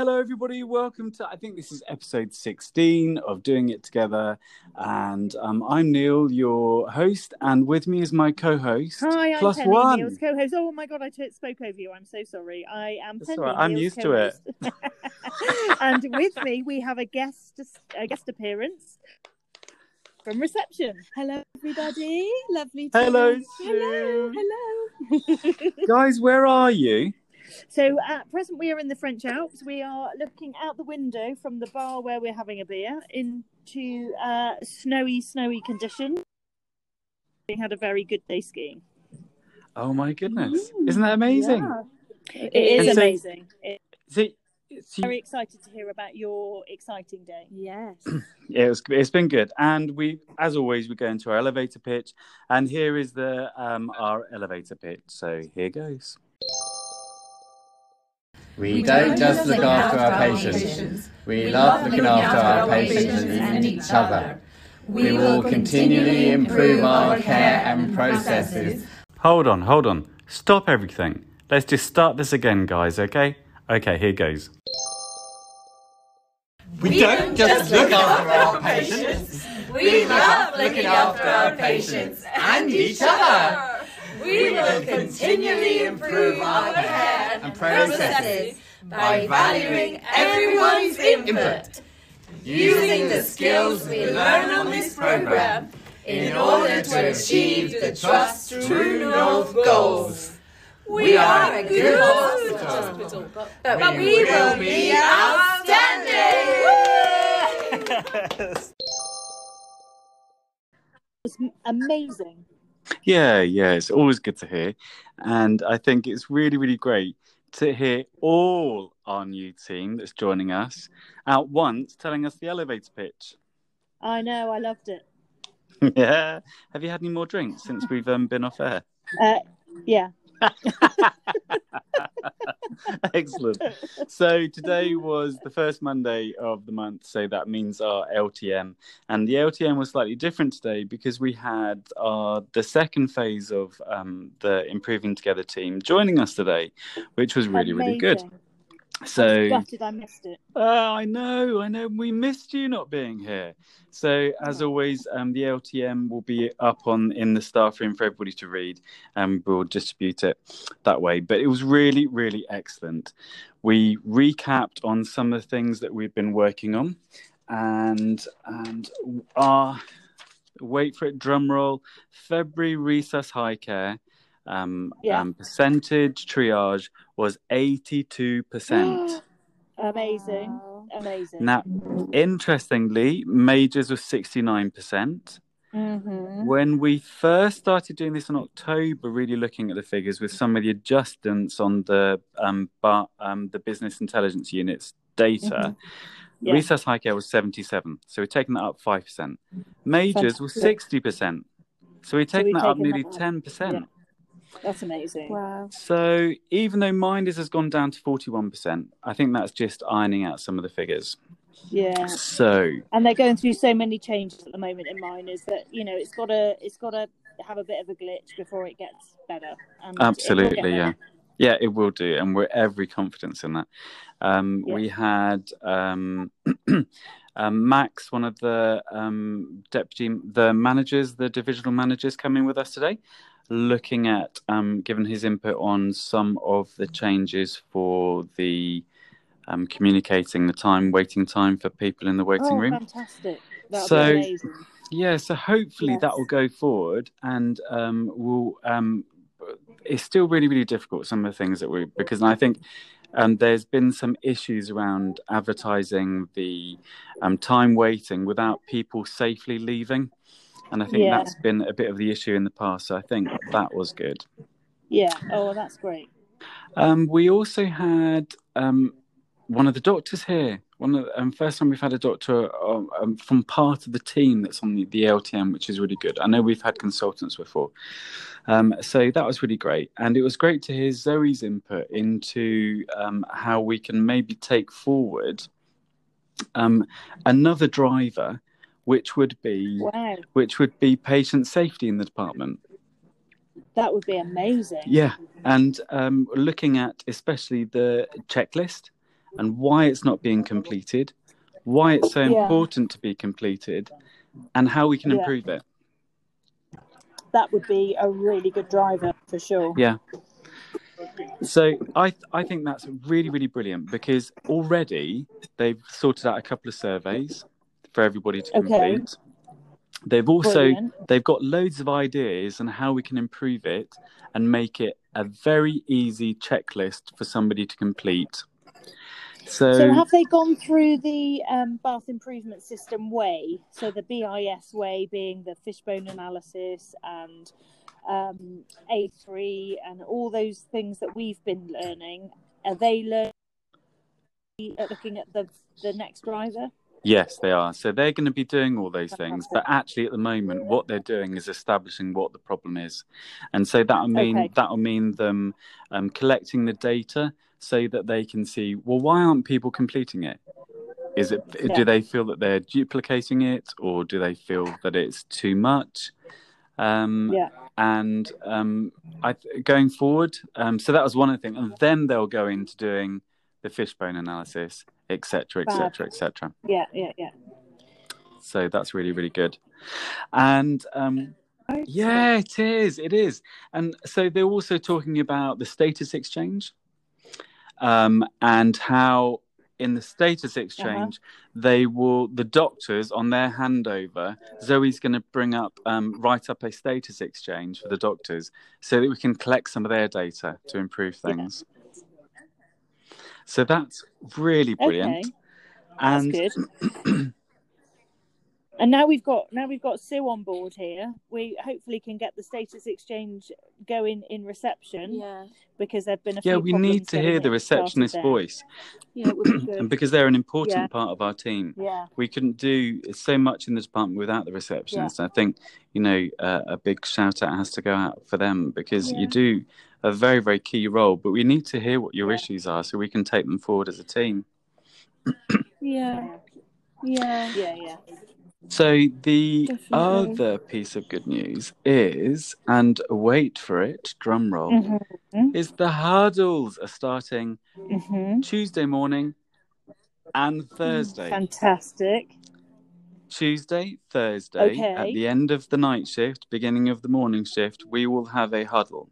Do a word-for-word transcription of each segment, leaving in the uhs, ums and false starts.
Hello, everybody. Welcome to, I think this is episode sixteen of Doing It Together. And um, I'm Neil, your host. And with me is my co-host. Hi, I'm Penny, one. Neil's co-host. Oh, my God, I t- spoke over you. I'm so sorry. I am That's Penny, right. I'm Neil's used co-host. To it. And with me, we have a guest, a guest appearance from Reception. Hello, everybody. Lovely to Hello, Sue. Hello, hello. Guys, where are you? So at present we are in the French Alps. We are looking out the window from the bar where we're having a beer into uh, snowy, snowy conditions. We had a very good day skiing. Oh my goodness! Mm. Isn't that amazing? Yeah. It, it is and amazing. So, it, so, so you, very excited to hear about your exciting day. Yes. Yeah, it was, it's been good, and we, as always, we go into our elevator pitch, and here is the um, our elevator pitch. So here goes. We, we don't, don't just look after our patients. patients. We, we love looking after our patients and each other. We will continually improve our care and processes. Hold on, hold on. Stop everything. Let's just start this again, guys, okay? Okay, here goes. We, we don't just look after our patients. We love looking after our patients and each other. We will continually improve our care and processes by valuing everyone's input, using the skills we learn on this program in order to achieve the Trust's True North goals. We are a good hospital, but we will be outstanding! It's amazing. Yeah, yeah, it's always good to hear. And I think it's really, really great to hear all our new team that's joining us at once telling us the elevator pitch. I know, I loved it. Yeah. Have you had any more drinks since we've um, been off air? Uh, yeah. Excellent. So today was the first Monday of the month, so that means our L T M, and the L T M was slightly different today because we had our the second phase of um the Improving Together team joining us today, which was really Amazing. really good. So gutted I missed it. Oh, uh, I know, I know. We missed you not being here. So as always, um, the L T M will be up on in the staff room for everybody to read, and we'll distribute it that way. But it was really, really excellent. We recapped on some of the things that we've been working on, and and our wait for it drum roll February recess high care. Um, yeah. um percentage triage was eighty-two percent. Amazing. Wow. Amazing. Now, interestingly, majors was sixty-nine percent. Mm-hmm. When we first started doing this in October, really looking at the figures with some of the adjustments on the um, bar, um the business intelligence units data, mm-hmm. yeah. Recess high care was seventy-seven. So we're taking that up five percent. Majors That's was sixty percent. Good. So we're taking so that up nearly that up. ten percent. Yeah. That's amazing. Wow. So even though Minders has gone down to forty-one percent, I think that's just ironing out some of the figures. Yeah. So. And they're going through so many changes at the moment in Minders that, you know, it's got to it's got to have a bit of a glitch before it gets better. And absolutely, it will get yeah. Better. Yeah, it will do. And we're every confidence in that. Um, yeah. We had um, um, Max, one of the um, deputy, the managers, the divisional managers coming with us today, looking at, um, giving his input on some of the changes for the um, communicating the time, waiting time for people in the waiting oh, room. Fantastic. That'll so, be amazing. Yeah, so hopefully yes. that will go forward, and um, we'll, um, it's still really, really difficult, some of the things that we, because I think um, there's been some issues around advertising the um, time waiting without people safely leaving. And I think yeah. that's been a bit of the issue in the past. So I think that was good. Yeah. Oh, that's great. Um, we also had um, one of the doctors here. One of the um, first time we've had a doctor um, from part of the team that's on the, the L T M, which is really good. I know we've had consultants before. Um, so that was really great. And it was great to hear Zoe's input into um, how we can maybe take forward um, another driver which would be wow. which would be patient safety in the department. That would be amazing. Yeah, and um, looking at especially the checklist and why it's not being completed, why it's so yeah. important to be completed, and how we can yeah. improve it. That would be a really good driver for sure. Yeah. So I th- I think that's really, really brilliant, because already they've sorted out a couple of surveys for everybody to complete. Okay. They've also, brilliant. They've got loads of ideas on how we can improve it and make it a very easy checklist for somebody to complete. So, so have they gone through the um, Bath Improvement System way? So the B I S way being the fishbone analysis and um, A three and all those things that we've been learning. Are they learning, looking at the the next driver? Yes, they are. So they're going to be doing all those things. But actually, at the moment, what they're doing is establishing what the problem is. And so that'll mean, okay. that'll mean them um, collecting the data so that they can see, well, why aren't people completing it? Is it yeah. do they feel that they're duplicating it, or do they feel that it's too much? Um, yeah. And um, I, going forward, um, so that was one of the things. And then they'll go into doing the fishbone analysis, et cetera, et cetera, et cetera. Yeah, yeah, yeah. So that's really, really good. And um, yeah, it is, it is. And so they're also talking about the status exchange um, and how in the status exchange, uh-huh. they will, the doctors on their handover, Zoe's going to bring up, um, write up a status exchange for the doctors so that we can collect some of their data to improve things. Yeah. So that's really brilliant. Okay. And that's good. And now we've got now we've got Sue on board here. We hopefully can get the status exchange going in reception. Yeah. Because there've been a few. Yeah, we need to hear the receptionist's voice. Yeah, it would be good. And because they're an important yeah. part of our team. Yeah. We couldn't do so much in the department without the receptionist. Yeah. I think, you know, uh, a big shout out has to go out for them, because yeah. you do a very, very key role, but we need to hear what your yeah. issues are so we can take them forward as a team. yeah. Yeah. Yeah, yeah. So the Definitely. Other piece of good news is, and wait for it, drum roll, mm-hmm. is the hurdles are starting mm-hmm. Tuesday morning and Thursday. Fantastic. Tuesday, Thursday, okay. at the end of the night shift, beginning of the morning shift, we will have a huddle.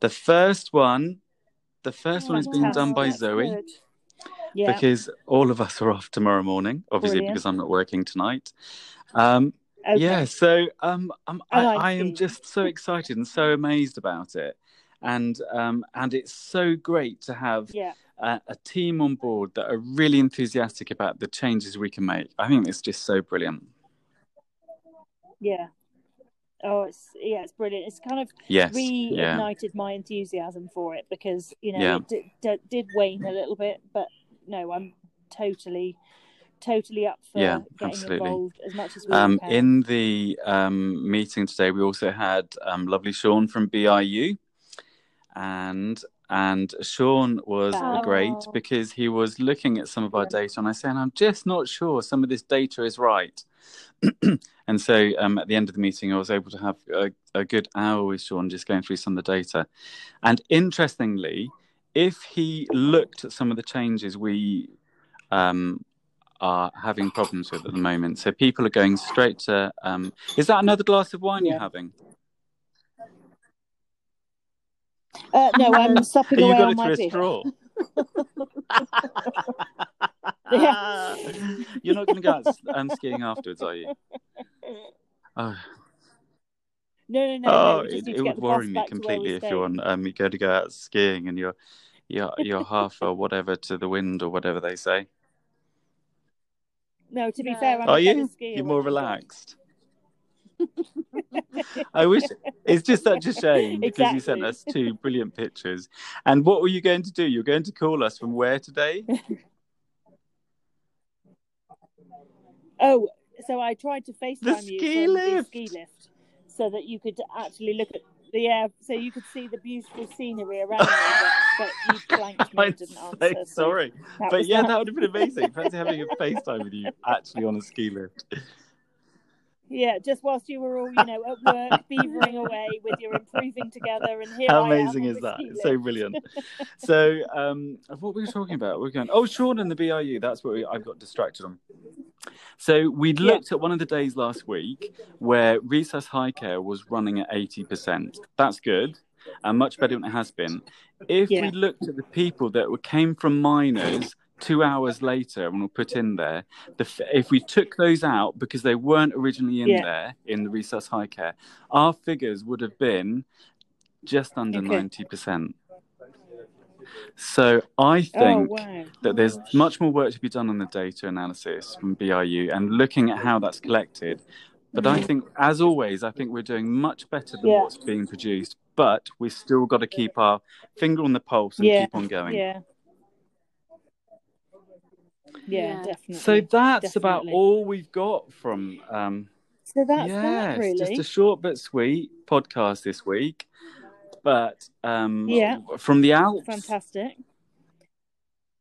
The first one, the first oh, one is being wow. done by That's Zoe good. Yeah. because all of us are off tomorrow morning, obviously Brilliant. Because I'm not working tonight. Um, okay. Yeah, so um, I'm, I, I, I am just so excited and so amazed about it. And um, and it's so great to have yeah. a, a team on board that are really enthusiastic about the changes we can make. I think it's just so brilliant. Yeah. Oh, it's yeah, it's brilliant. It's kind of yes, reignited yeah. my enthusiasm for it, because, you know, yeah. it d- d- did wane a little bit, but no, I'm totally, totally up for yeah, getting absolutely. Involved as much as we um, can. In the um, meeting today, we also had um, lovely Sean from B I U, and and Sean was oh. great because he was looking at some of our data, and I said, I'm just not sure some of this data is right. And so um, at the end of the meeting, I was able to have a, a good hour with Sean just going through some of the data. And interestingly, if he looked at some of the changes we um, are having problems with at the moment, so people are going straight to... Um, is that another glass of wine yeah. you're having? Uh, no, I'm sopping away on my beer. You got it through a straw. Yeah. You're not going to go out um, skiing afterwards, are you? Oh. No, no, no. Oh, no, it, it would worry me completely if you're on, um, you go to go out skiing and you're you're you're half or whatever to the wind or whatever they say. No, to be yeah. fair, I'm are you? Skier you're more relaxed. I wish it's just such a shame because exactly. you sent us two brilliant pictures. And what were you going to do? You're going to call us from where today? Oh, so I tried to FaceTime you from the ski lift so that you could actually look at the air, so you could see the beautiful scenery around you, but, but you blanked me and didn't answer. So sorry. But yeah, that. that would have been amazing. Fancy having a FaceTime with you actually on a ski lift. Yeah, just whilst you were all, you know, at work, beavering away with your Improving Together. And here How I amazing is that? It's so brilliant. So um, what were we talking about? We we're going, oh, Sean and the B I U. That's what we, I got distracted on. So we looked yeah. at one of the days last week where recess high care was running at eighty percent. That's good and much better than it has been. If yeah. we looked at the people that were, came from minors two hours later and we'll put in there, the, if we took those out because they weren't originally in yeah. there in the recess high care, our figures would have been just under okay. ninety percent. So I think oh, wow. that there's much more work to be done on the data analysis from B I U and looking at how that's collected. But mm-hmm. I think, as always, I think we're doing much better than yeah. what's being produced. But we've still got to keep our finger on the pulse and yeah. keep on going. Yeah. Yeah, definitely. So that's definitely. about all we've got from. Um, so that's yes, that really. Just a short but sweet podcast this week. But um, yeah. from the Alps. Fantastic.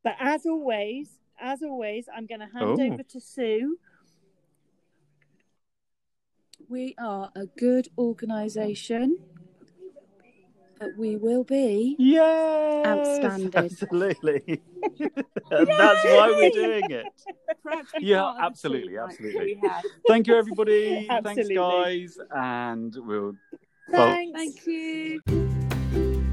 But as always, as always, I'm going to hand oh. over to Sue. We are a good organisation. But we will be. Yes, outstanding. Absolutely. And that's why we're doing it. Yeah, absolutely, absolutely. Like Thank you, everybody. Absolutely. Thanks, guys. And we'll... Thanks. Well, thank you.